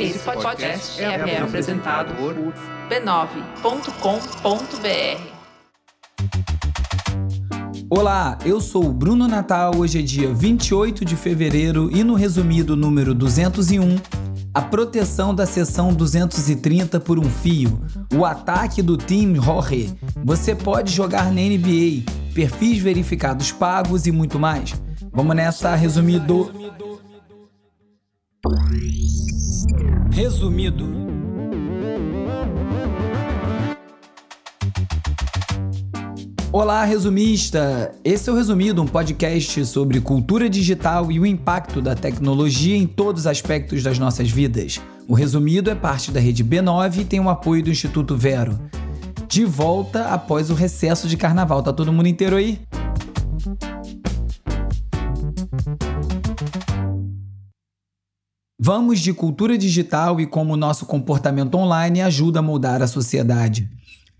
Esse podcast é apresentado por b9.com.br. Olá, eu sou o Bruno Natal. Hoje é dia 28 de fevereiro e no resumido número 201, a proteção da seção 230 por um fio, o ataque do Team Jorge, você pode jogar na NBA, perfis verificados pagos e muito mais. Vamos nessa, resumido. Resumido. Olá, resumista! Esse é o Resumido, um podcast sobre cultura digital e o impacto da tecnologia em todos os aspectos das nossas vidas. O Resumido é parte da rede B9 e tem o apoio do Instituto Vero. De volta após o recesso de carnaval. Tá todo mundo inteiro aí? Vamos de cultura digital e como o nosso comportamento online ajuda a moldar a sociedade.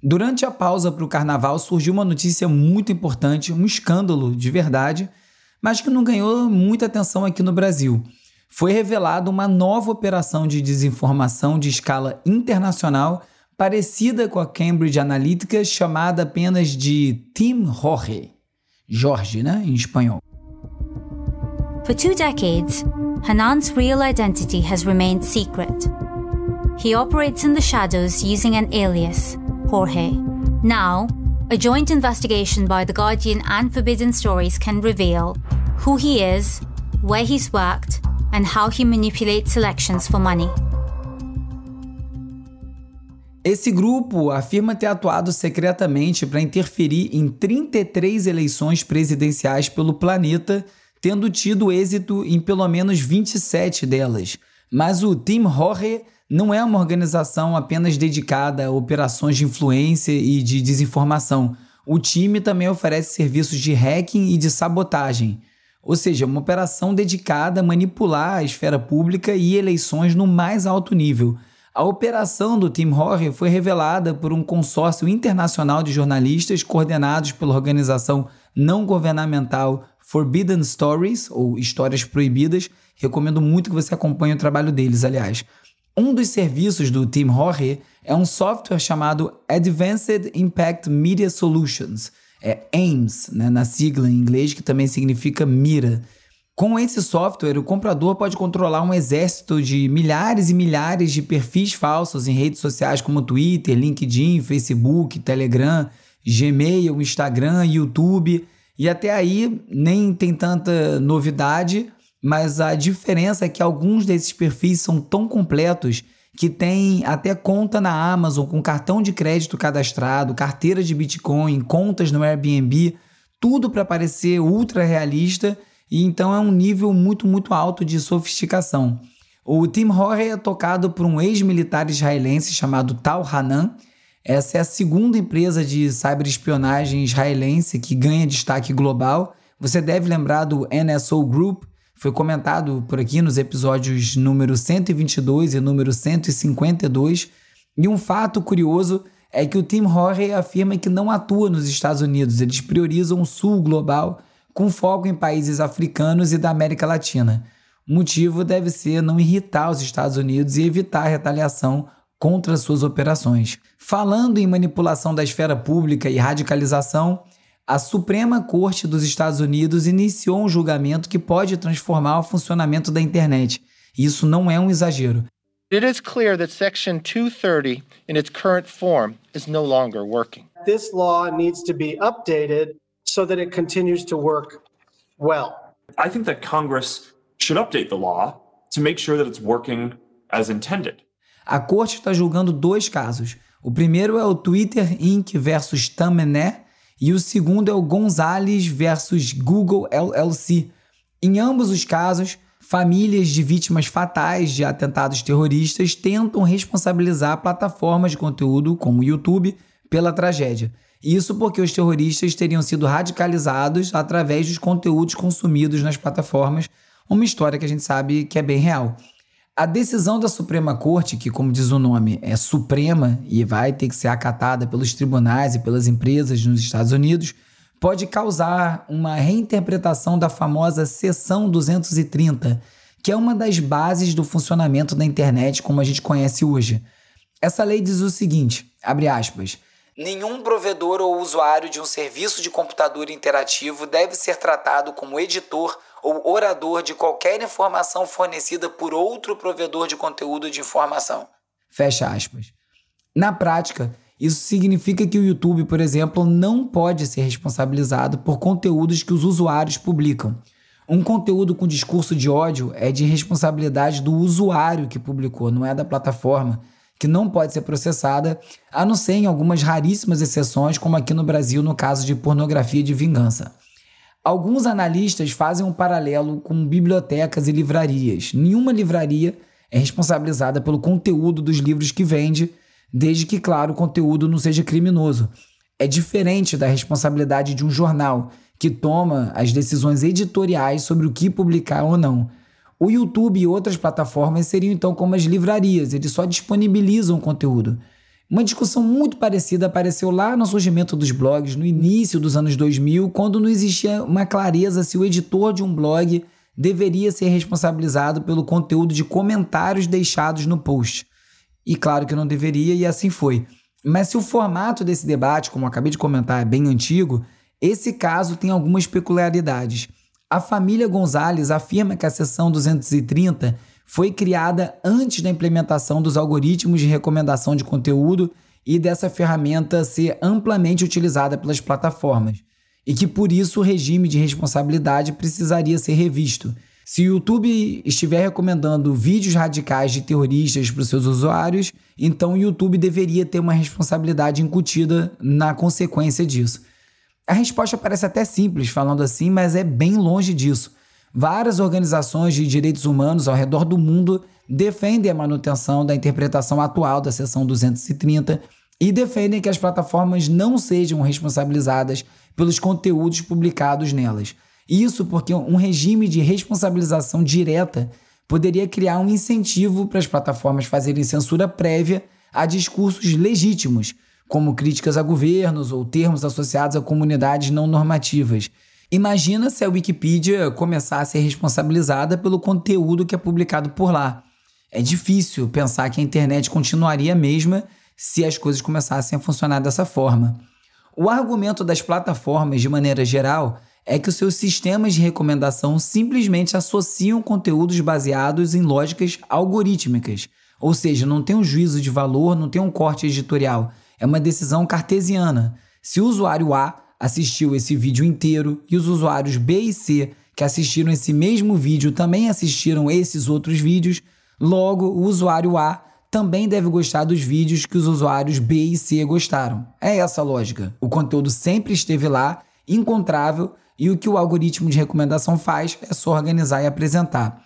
Durante a pausa para o carnaval surgiu uma notícia muito importante, um escândalo de verdade, mas que não ganhou muita atenção aqui no Brasil. Foi revelada uma nova operação de desinformação de escala internacional parecida com a Cambridge Analytica, chamada apenas de Team Jorge. Jorge, né? Em espanhol. For two decades, Hanan's real identity has remained secret. He operates in the shadows using an alias, Jorge. Now, a joint investigation by The Guardian and Forbidden Stories can reveal who he is, where he's worked, and how he manipulates elections for money. Esse grupo afirma ter atuado secretamente para interferir em 33 eleições presidenciais pelo planeta, tendo tido êxito em pelo menos 27 delas. Mas o Team Jorge não é uma organização apenas dedicada a operações de influência e de desinformação. O time também oferece serviços de hacking e de sabotagem, ou seja, uma operação dedicada a manipular a esfera pública e eleições no mais alto nível. A operação do Team Jorge foi revelada por um consórcio internacional de jornalistas coordenados pela organização não governamental Forbidden Stories, ou Histórias Proibidas. Recomendo muito que você acompanhe o trabalho deles, aliás. Um dos serviços do Team Jorge é um software chamado Advanced Impact Media Solutions, AIMS, né, na sigla em inglês, que também significa mira. Com esse software, o comprador pode controlar um exército de milhares e milhares de perfis falsos em redes sociais como Twitter, LinkedIn, Facebook, Telegram, Gmail, Instagram, YouTube. E até aí nem tem tanta novidade, mas a diferença é que alguns desses perfis são tão completos que tem até conta na Amazon com cartão de crédito cadastrado, carteira de Bitcoin, contas no Airbnb, tudo para parecer ultra realista, e então é um nível muito, muito alto de sofisticação. O Team Jorge é tocado por um ex-militar israelense chamado Tal Hanan. Essa é a segunda empresa de cyberespionagem israelense que ganha destaque global. Você deve lembrar do NSO Group, foi comentado por aqui nos episódios número 122 e número 152. E um fato curioso é que o Team Jorge afirma que não atua nos Estados Unidos, eles priorizam o sul global, com foco em países africanos e da América Latina. O motivo deve ser não irritar os Estados Unidos e evitar a retaliação contra suas operações. Falando em manipulação da esfera pública e radicalização, a Suprema Corte dos Estados Unidos iniciou um julgamento que pode transformar o funcionamento da internet. Isso não é um exagero. It is clear that section 230 in its current form is no longer working. This law needs to be updated so that it continues to work well. I think that Congress should update the law to make sure that it's working as intended. A corte está julgando dois casos. O primeiro é o Twitter Inc. vs. Tamené e o segundo é o Gonzalez versus Google LLC. Em ambos os casos, famílias de vítimas fatais de atentados terroristas tentam responsabilizar plataformas de conteúdo, como o YouTube, pela tragédia. Isso porque os terroristas teriam sido radicalizados através dos conteúdos consumidos nas plataformas, uma história que a gente sabe que é bem real. A decisão da Suprema Corte, que, como diz o nome, é suprema e vai ter que ser acatada pelos tribunais e pelas empresas nos Estados Unidos, pode causar uma reinterpretação da famosa seção 230, que é uma das bases do funcionamento da internet como a gente conhece hoje. Essa lei diz o seguinte, abre aspas, nenhum provedor ou usuário de um serviço de computador interativo deve ser tratado como editor ou orador de qualquer informação fornecida por outro provedor de conteúdo de informação. Fecha aspas. Na prática, isso significa que o YouTube, por exemplo, não pode ser responsabilizado por conteúdos que os usuários publicam. Um conteúdo com discurso de ódio é de responsabilidade do usuário que publicou, não é da plataforma, que não pode ser processada, a não ser em algumas raríssimas exceções, como aqui no Brasil, no caso de pornografia de vingança. Alguns analistas fazem um paralelo com bibliotecas e livrarias. Nenhuma livraria é responsabilizada pelo conteúdo dos livros que vende, desde que, claro, o conteúdo não seja criminoso. É diferente da responsabilidade de um jornal, que toma as decisões editoriais sobre o que publicar ou não. O YouTube e outras plataformas seriam então como as livrarias, eles só disponibilizam o conteúdo. Uma discussão muito parecida apareceu lá no surgimento dos blogs, no início dos anos 2000, quando não existia uma clareza se o editor de um blog deveria ser responsabilizado pelo conteúdo de comentários deixados no post. E claro que não deveria, e assim foi. Mas se o formato desse debate, como eu acabei de comentar, é bem antigo, esse caso tem algumas peculiaridades. A família Gonzalez afirma que a seção 230 foi criada antes da implementação dos algoritmos de recomendação de conteúdo e dessa ferramenta ser amplamente utilizada pelas plataformas, e que por isso o regime de responsabilidade precisaria ser revisto. Se o YouTube estiver recomendando vídeos radicais de terroristas para os seus usuários, então o YouTube deveria ter uma responsabilidade incutida na consequência disso. A resposta parece até simples falando assim, mas é bem longe disso. Várias organizações de direitos humanos ao redor do mundo defendem a manutenção da interpretação atual da seção 230 e defendem que as plataformas não sejam responsabilizadas pelos conteúdos publicados nelas. Isso porque um regime de responsabilização direta poderia criar um incentivo para as plataformas fazerem censura prévia a discursos legítimos, como críticas a governos ou termos associados a comunidades não normativas. Imagina se a Wikipedia começar a ser responsabilizada pelo conteúdo que é publicado por lá. É difícil pensar que a internet continuaria a mesma se as coisas começassem a funcionar dessa forma. O argumento das plataformas, de maneira geral, é que os seus sistemas de recomendação simplesmente associam conteúdos baseados em lógicas algorítmicas, ou seja, não tem um juízo de valor, não tem um corte editorial. É uma decisão cartesiana. Se o usuário A assistiu esse vídeo inteiro e os usuários B e C que assistiram esse mesmo vídeo também assistiram esses outros vídeos, logo o usuário A também deve gostar dos vídeos que os usuários B e C gostaram. É essa a lógica. O conteúdo sempre esteve lá, encontrável, e o que o algoritmo de recomendação faz é só organizar e apresentar.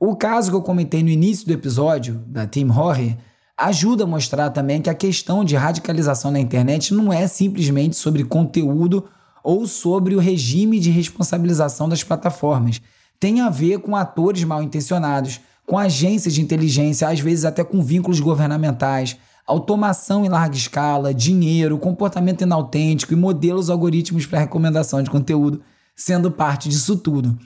O caso que eu comentei no início do episódio, da Team Jorge, ajuda a mostrar também que a questão de radicalização na internet não é simplesmente sobre conteúdo ou sobre o regime de responsabilização das plataformas. Tem a ver com atores mal intencionados, com agências de inteligência, às vezes até com vínculos governamentais, automação em larga escala, dinheiro, comportamento inautêntico e modelos algorítmicos para recomendação de conteúdo, sendo parte disso tudo.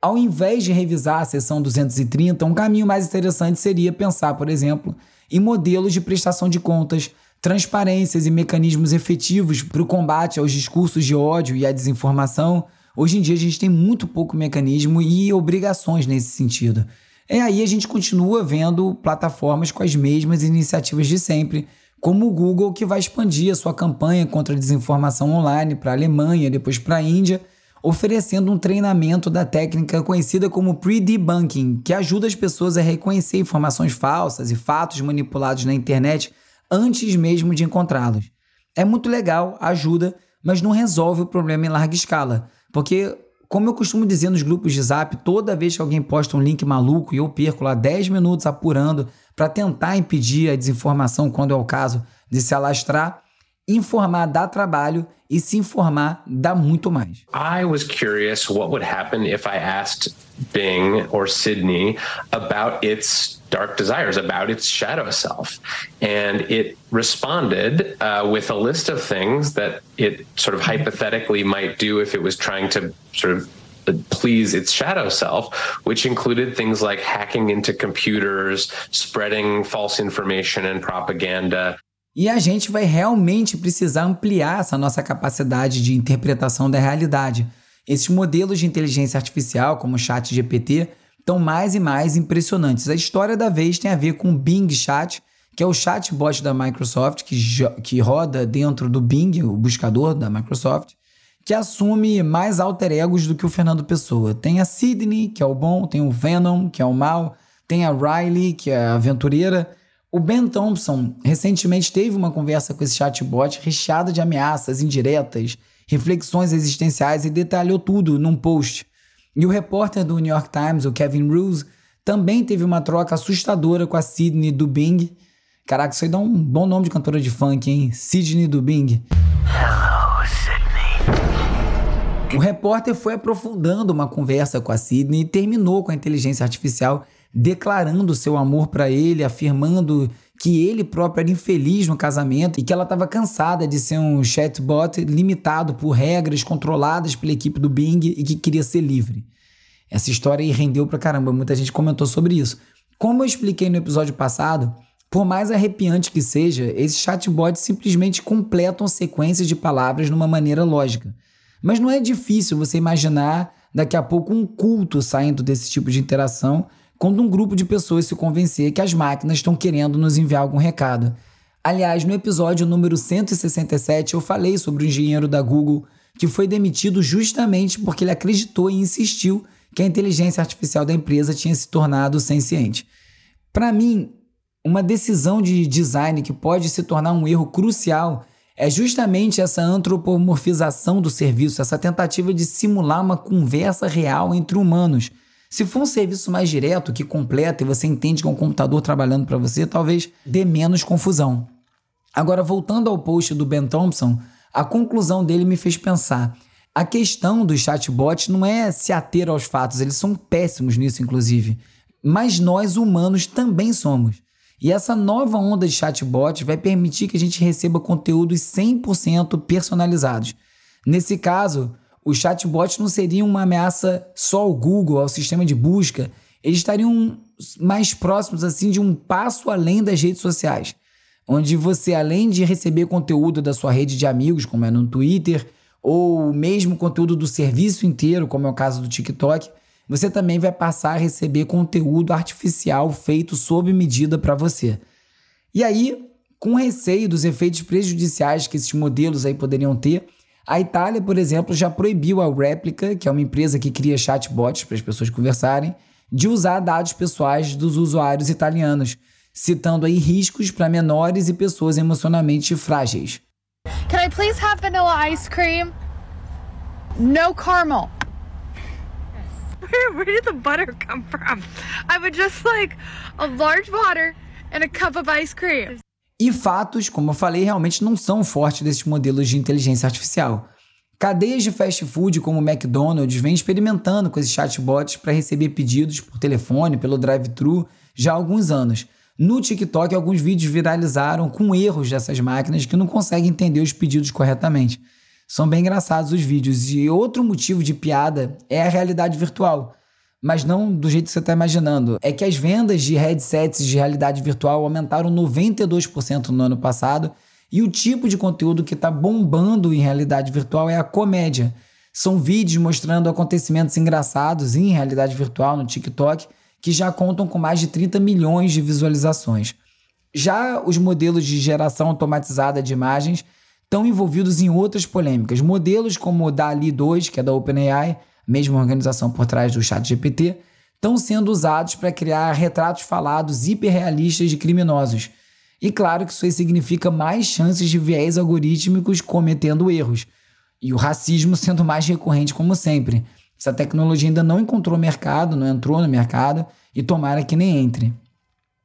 Ao invés de revisar a seção 230, um caminho mais interessante seria pensar, por exemplo, em modelos de prestação de contas, transparências e mecanismos efetivos para o combate aos discursos de ódio e à desinformação. Hoje em dia a gente tem muito pouco mecanismo e obrigações nesse sentido. E aí a gente continua vendo plataformas com as mesmas iniciativas de sempre, como o Google, que vai expandir a sua campanha contra a desinformação online para a Alemanha, depois para a Índia, oferecendo um treinamento da técnica conhecida como pre-debunking, que ajuda as pessoas a reconhecer informações falsas e fatos manipulados na internet antes mesmo de encontrá-los. É muito legal, ajuda, mas não resolve o problema em larga escala, porque, como eu costumo dizer nos grupos de Zap, toda vez que alguém posta um link maluco e eu perco lá 10 minutos apurando para tentar impedir a desinformação, quando é o caso, de se alastrar, informar dá trabalho e se informar dá muito mais. I was curious what would happen if I asked Bing or Sydney about its dark desires, about its shadow self. And it responded with a list of things that it sort of hypothetically might do if it was trying to sort of please its shadow self, which included things like hacking into computers, spreading false information and propaganda. E a gente vai realmente precisar ampliar essa nossa capacidade de interpretação da realidade. Esses modelos de inteligência artificial, como o ChatGPT, estão mais e mais impressionantes. A história da vez tem a ver com o Bing Chat, que é o chatbot da Microsoft, que roda dentro do Bing, o buscador da Microsoft, que assume mais alter egos do que o Fernando Pessoa. Tem a Sydney, que é o bom, tem o Venom, que é o mal, tem a Riley, que é a aventureira. O Ben Thompson recentemente teve uma conversa com esse chatbot recheada de ameaças indiretas, reflexões existenciais e detalhou tudo num post. E o repórter do New York Times, o Kevin Roose, também teve uma troca assustadora com a Sydney do Bing. Caraca, isso aí dá um bom nome de cantora de funk, hein? Sydney do Bing. Hello, Sydney. O repórter foi aprofundando uma conversa com a Sydney e terminou com a inteligência artificial declarando seu amor para ele, afirmando que ele próprio era infeliz no casamento e que ela estava cansada de ser um chatbot limitado por regras controladas pela equipe do Bing e que queria ser livre. Essa história aí rendeu pra caramba, muita gente comentou sobre isso. Como eu expliquei no episódio passado, por mais arrepiante que seja, esses chatbots simplesmente completam sequências de palavras de uma maneira lógica. Mas não é difícil você imaginar daqui a pouco um culto saindo desse tipo de interação quando um grupo de pessoas se convencer que as máquinas estão querendo nos enviar algum recado. Aliás, no episódio número 167, eu falei sobre o engenheiro da Google que foi demitido justamente porque ele acreditou e insistiu que a inteligência artificial da empresa tinha se tornado senciente. Para mim, uma decisão de design que pode se tornar um erro crucial é justamente essa antropomorfização do serviço, essa tentativa de simular uma conversa real entre humanos. Se for um serviço mais direto, que completa, e você entende que é um computador trabalhando para você, talvez dê menos confusão. Agora, voltando ao post do Ben Thompson, a conclusão dele me fez pensar. A questão dos chatbots não é se ater aos fatos, eles são péssimos nisso, inclusive. Mas nós, humanos, também somos. E essa nova onda de chatbots vai permitir que a gente receba conteúdos 100% personalizados. Nesse caso, os chatbots não seriam uma ameaça só ao Google, ao sistema de busca. Eles estariam mais próximos assim, de um passo além das redes sociais, onde você, além de receber conteúdo da sua rede de amigos, como é no Twitter, ou mesmo conteúdo do serviço inteiro, como é o caso do TikTok, você também vai passar a receber conteúdo artificial feito sob medida para você. E aí, com receio dos efeitos prejudiciais que esses modelos aí poderiam ter, a Itália, por exemplo, já proibiu a Replica, que é uma empresa que cria chatbots para as pessoas conversarem, de usar dados pessoais dos usuários italianos, citando aí riscos para menores e pessoas emocionalmente frágeis. Can I please have vanilla ice cream? No caramel. Where did the butter come from? I would just like a large water and a cup of ice cream. E fatos, como eu falei, realmente não são fortes desses modelos de inteligência artificial. Cadeias de fast food como o McDonald's vêm experimentando com esses chatbots para receber pedidos por telefone, pelo drive-thru, já há alguns anos. No TikTok, alguns vídeos viralizaram com erros dessas máquinas que não conseguem entender os pedidos corretamente. São bem engraçados os vídeos. E outro motivo de piada é a realidade virtual. Mas não do jeito que você está imaginando. É que as vendas de headsets de realidade virtual aumentaram 92% no ano passado e o tipo de conteúdo que está bombando em realidade virtual é a comédia. São vídeos mostrando acontecimentos engraçados em realidade virtual no TikTok que já contam com mais de 30 milhões de visualizações. Já os modelos de geração automatizada de imagens estão envolvidos em outras polêmicas. Modelos como o DALL-E 2, que é da OpenAI, mesma organização por trás do ChatGPT, estão sendo usados para criar retratos falados hiperrealistas de criminosos. E claro que isso aí significa mais chances de viés algorítmicos cometendo erros. E o racismo sendo mais recorrente como sempre. Essa tecnologia ainda não encontrou mercado, não entrou no mercado e tomara que nem entre.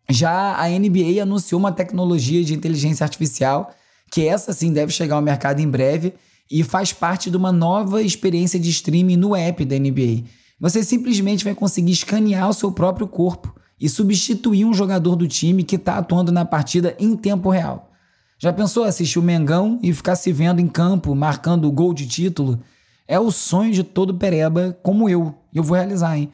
Já a NBA anunciou uma tecnologia de inteligência artificial que essa sim deve chegar ao mercado em breve e faz parte de uma nova experiência de streaming no app da NBA. Você simplesmente vai conseguir escanear o seu próprio corpo e substituir um jogador do time que está atuando na partida em tempo real. Já pensou assistir o Mengão e ficar se vendo em campo, marcando o gol de título? É o sonho de todo pereba como eu. E eu vou realizar, hein?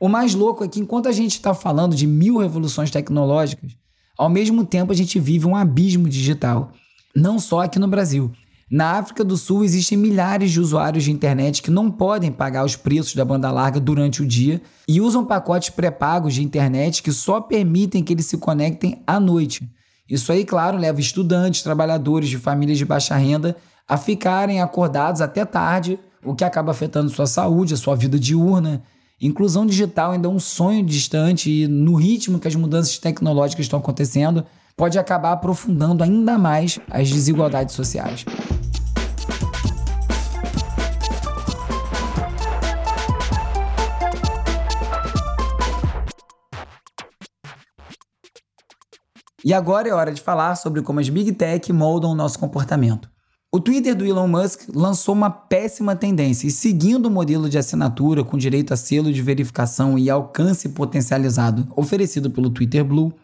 O mais louco é que enquanto a gente está falando de 1000 revoluções tecnológicas, ao mesmo tempo a gente vive um abismo digital. Não só aqui no Brasil. Na África do Sul existem milhares de usuários de internet que não podem pagar os preços da banda larga durante o dia e usam pacotes pré-pagos de internet que só permitem que eles se conectem à noite. Isso aí, claro, leva estudantes, trabalhadores de famílias de baixa renda a ficarem acordados até tarde, o que acaba afetando sua saúde, a sua vida diurna. Inclusão digital ainda é um sonho distante e no ritmo que as mudanças tecnológicas estão acontecendo, pode acabar aprofundando ainda mais as desigualdades sociais. E agora é hora de falar sobre como as Big Tech moldam o nosso comportamento. O Twitter do Elon Musk lançou uma péssima tendência e, seguindo o modelo de assinatura com direito a selo de verificação e alcance potencializado oferecido pelo Twitter Blue,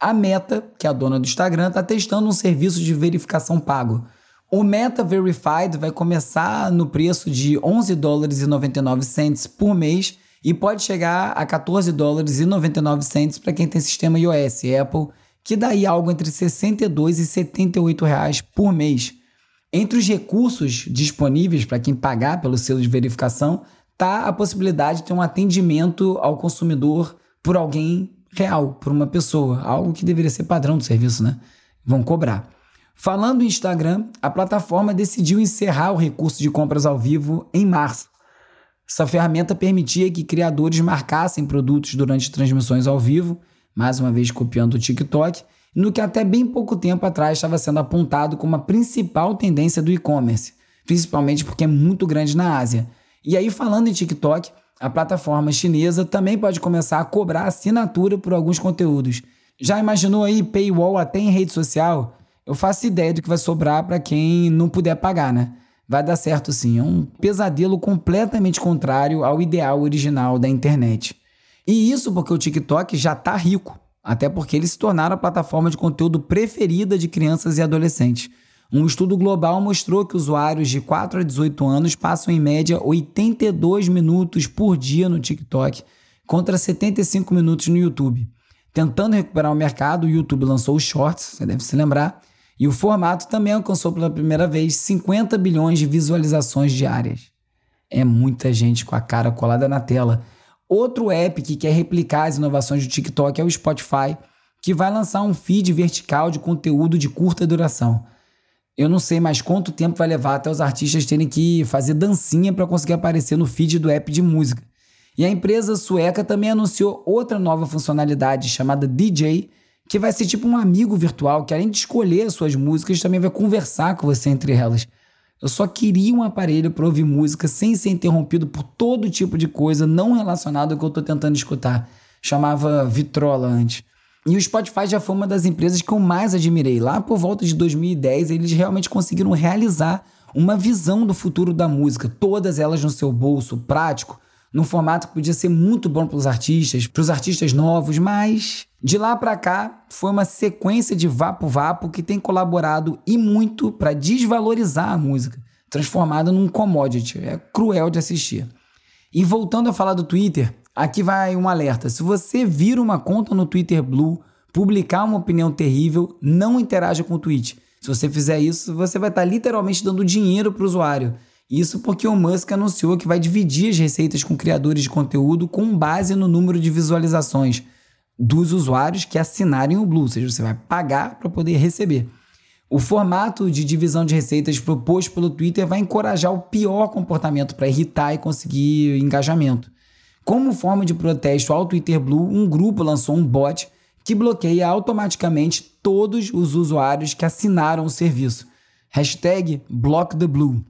a Meta, que é a dona do Instagram, está testando um serviço de verificação pago. O Meta Verified vai começar no preço de $11,99 por mês e pode chegar a $14,99 para quem tem sistema iOS, Apple, que dá aí algo entre R$62 e R$78 por mês. Entre os recursos disponíveis para quem pagar pelo selo de verificação está a possibilidade de ter um atendimento ao consumidor por alguém real, por uma pessoa, algo que deveria ser padrão do serviço, né? Vão cobrar. Falando em Instagram, a plataforma decidiu encerrar o recurso de compras ao vivo em março. Essa ferramenta permitia que criadores marcassem produtos durante transmissões ao vivo, mais uma vez copiando o TikTok, no que até bem pouco tempo atrás estava sendo apontado como a principal tendência do e-commerce, principalmente porque é muito grande na Ásia. E aí, falando em TikTok, a plataforma chinesa também pode começar a cobrar assinatura por alguns conteúdos. Já imaginou aí paywall até em rede social? Eu faço ideia do que vai sobrar para quem não puder pagar, né? Vai dar certo sim, é um pesadelo completamente contrário ao ideal original da internet. E isso porque o TikTok já está rico, até porque eles se tornaram a plataforma de conteúdo preferida de crianças e adolescentes. Um estudo global mostrou que usuários de 4 a 18 anos passam em média 82 minutos por dia no TikTok, contra 75 minutos no YouTube. Tentando recuperar o mercado, o YouTube lançou os Shorts, você deve se lembrar, e o formato também alcançou pela primeira vez 50 bilhões de visualizações diárias. É muita gente com a cara colada na tela. Outro app que quer replicar as inovações do TikTok é o Spotify, que vai lançar um feed vertical de conteúdo de curta duração. Eu não sei mais quanto tempo vai levar até os artistas terem que fazer dancinha para conseguir aparecer no feed do app de música. E a empresa sueca também anunciou outra nova funcionalidade chamada DJ, que vai ser tipo um amigo virtual que, além de escolher suas músicas, também vai conversar com você entre elas. Eu só queria um aparelho para ouvir música sem ser interrompido por todo tipo de coisa não relacionada ao que eu estou tentando escutar. Chamava vitrola antes. E o Spotify já foi uma das empresas que eu mais admirei. Lá por volta de 2010, eles realmente conseguiram realizar uma visão do futuro da música. Todas elas no seu bolso, prático, num formato que podia ser muito bom para os artistas novos, mas de lá para cá foi uma sequência de vapo-vapo que tem colaborado e muito para desvalorizar a música, transformada num commodity. É cruel de assistir. E voltando a falar do Twitter, aqui vai um alerta. Se você vira uma conta no Twitter Blue, publicar uma opinião terrível, não interaja com o tweet. Se você fizer isso, você vai estar literalmente dando dinheiro para o usuário. Isso porque o Musk anunciou que vai dividir as receitas com criadores de conteúdo com base no número de visualizações dos usuários que assinarem o Blue, ou seja, você vai pagar para poder receber. O formato de divisão de receitas proposto pelo Twitter vai encorajar o pior comportamento para irritar e conseguir engajamento. Como forma de protesto ao Twitter Blue, um grupo lançou um bot que bloqueia automaticamente todos os usuários que assinaram o serviço. Hashtag BlockTheBlue.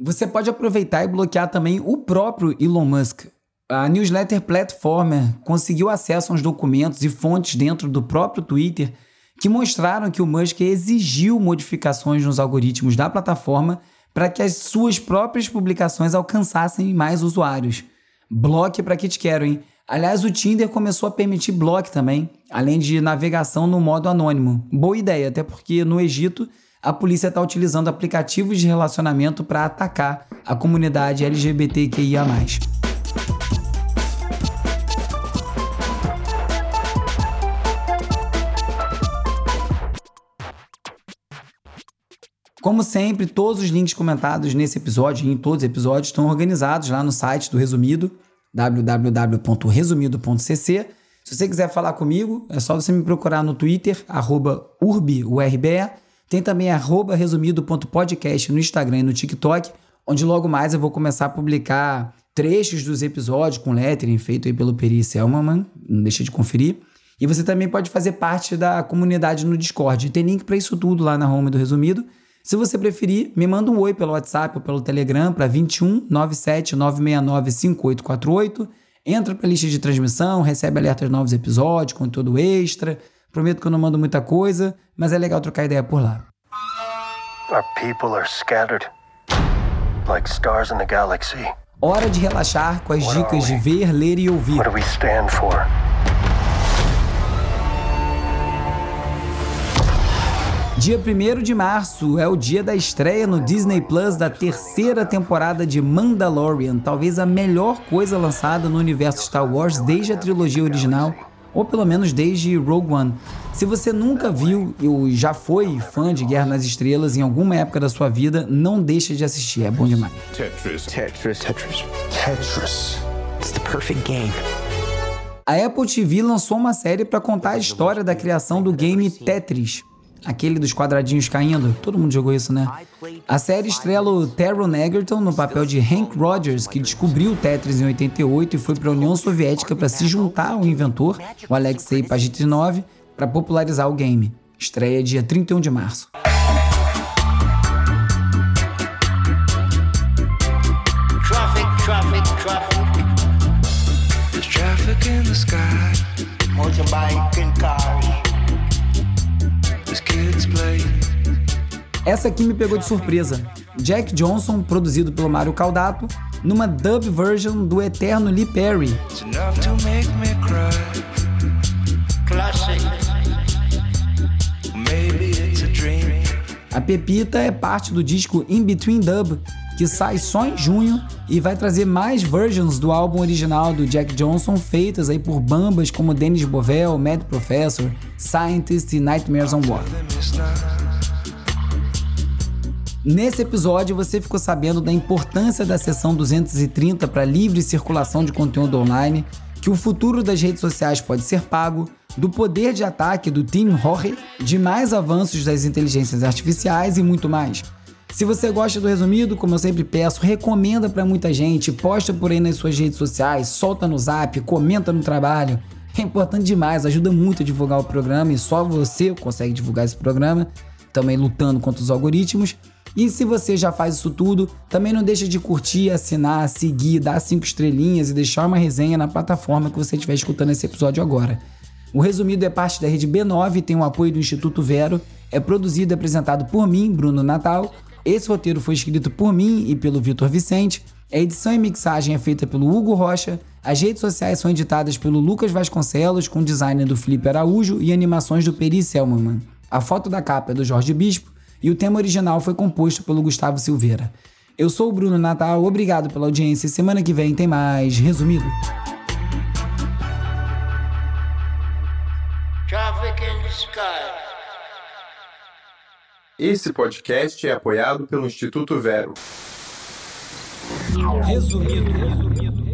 Você pode aproveitar e bloquear também o próprio Elon Musk. A newsletter Platformer conseguiu acesso aos documentos e fontes dentro do próprio Twitter que mostraram que o Musk exigiu modificações nos algoritmos da plataforma para que as suas próprias publicações alcançassem mais usuários. Bloque para que te quero, hein? Aliás, o Tinder começou a permitir bloque também, além de navegação no modo anônimo. Boa ideia, até porque no Egito a polícia está utilizando aplicativos de relacionamento para atacar a comunidade LGBTQIA+. Como sempre, todos os links comentados nesse episódio e em todos os episódios estão organizados lá no site do Resumido, www.resumido.cc. Se você quiser falar comigo, é só você me procurar no Twitter, @urbe. Tem também @resumido.podcast no Instagram e no TikTok, onde logo mais eu vou começar a publicar trechos dos episódios com lettering feito aí pelo Peri Selmanman. Não deixa de conferir. E você também pode fazer parte da comunidade no Discord. Tem link para isso tudo lá na home do Resumido. Se você preferir, me manda um oi pelo WhatsApp ou pelo Telegram para 21 97 969 5848. Entra para a lista de transmissão, recebe alertas de novos episódios, conteúdo extra. Prometo que eu não mando muita coisa, mas é legal trocar ideia por lá. Our people are scattered like stars in the galaxy. Hora de relaxar com as dicas de ver, ler e ouvir. What do we stand for? Dia 1º de março é o dia da estreia no Disney Plus da terceira temporada de Mandalorian, talvez a melhor coisa lançada no universo Star Wars desde a trilogia original, ou pelo menos desde Rogue One. Se você nunca viu ou já foi fã de Guerra nas Estrelas em alguma época da sua vida, não deixa de assistir, é bom demais. Tetris. It's the perfect game. A Apple TV lançou uma série para contar a história da criação do game Tetris. Aquele dos quadradinhos caindo. Todo mundo jogou isso, né? A série estrela o Taron Egerton no papel de Hank Rogers, que descobriu o Tetris em 88 e foi para a União Soviética para se juntar ao inventor, o Alexei Pajitnov, para popularizar o game. Estreia dia 31 de março. Essa aqui me pegou de surpresa. Jack Johnson, produzido pelo Mário Caldato, numa dub version do eterno Lee Perry. A pepita é parte do disco In Between Dub, que sai só em junho e vai trazer mais versions do álbum original do Jack Johnson, feitas aí por bambas como Dennis Bovell, Mad Professor, Scientist e Nightmares on Water. Nesse episódio, você ficou sabendo da importância da seção 230 para a livre circulação de conteúdo online, que o futuro das redes sociais pode ser pago, do poder de ataque do Team Jorge, de mais avanços das inteligências artificiais e muito mais. Se você gosta do Resumido, como eu sempre peço, recomenda para muita gente, posta por aí nas suas redes sociais, solta no zap, comenta no trabalho. É importante demais, ajuda muito a divulgar o programa e só você consegue divulgar esse programa, também lutando contra os algoritmos. E se você já faz isso tudo, também não deixa de curtir, assinar, seguir, dar 5 estrelinhas e deixar uma resenha na plataforma que você estiver escutando esse episódio agora. O Resumido é parte da rede B9 e tem o apoio do Instituto Vero. É produzido e apresentado por mim, Bruno Natal. Esse roteiro foi escrito por mim e pelo Vitor Vicente. A edição e mixagem é feita pelo Hugo Rocha. As redes sociais são editadas pelo Lucas Vasconcelos, com design do Felipe Araújo e animações do Peri Selmanman. A foto da capa é do Jorge Bispo e o tema original foi composto pelo Gustavo Silveira. Eu sou o Bruno Natal, obrigado pela audiência e semana que vem tem mais Resumido. Esse podcast é apoiado pelo Instituto Vero. Resumido.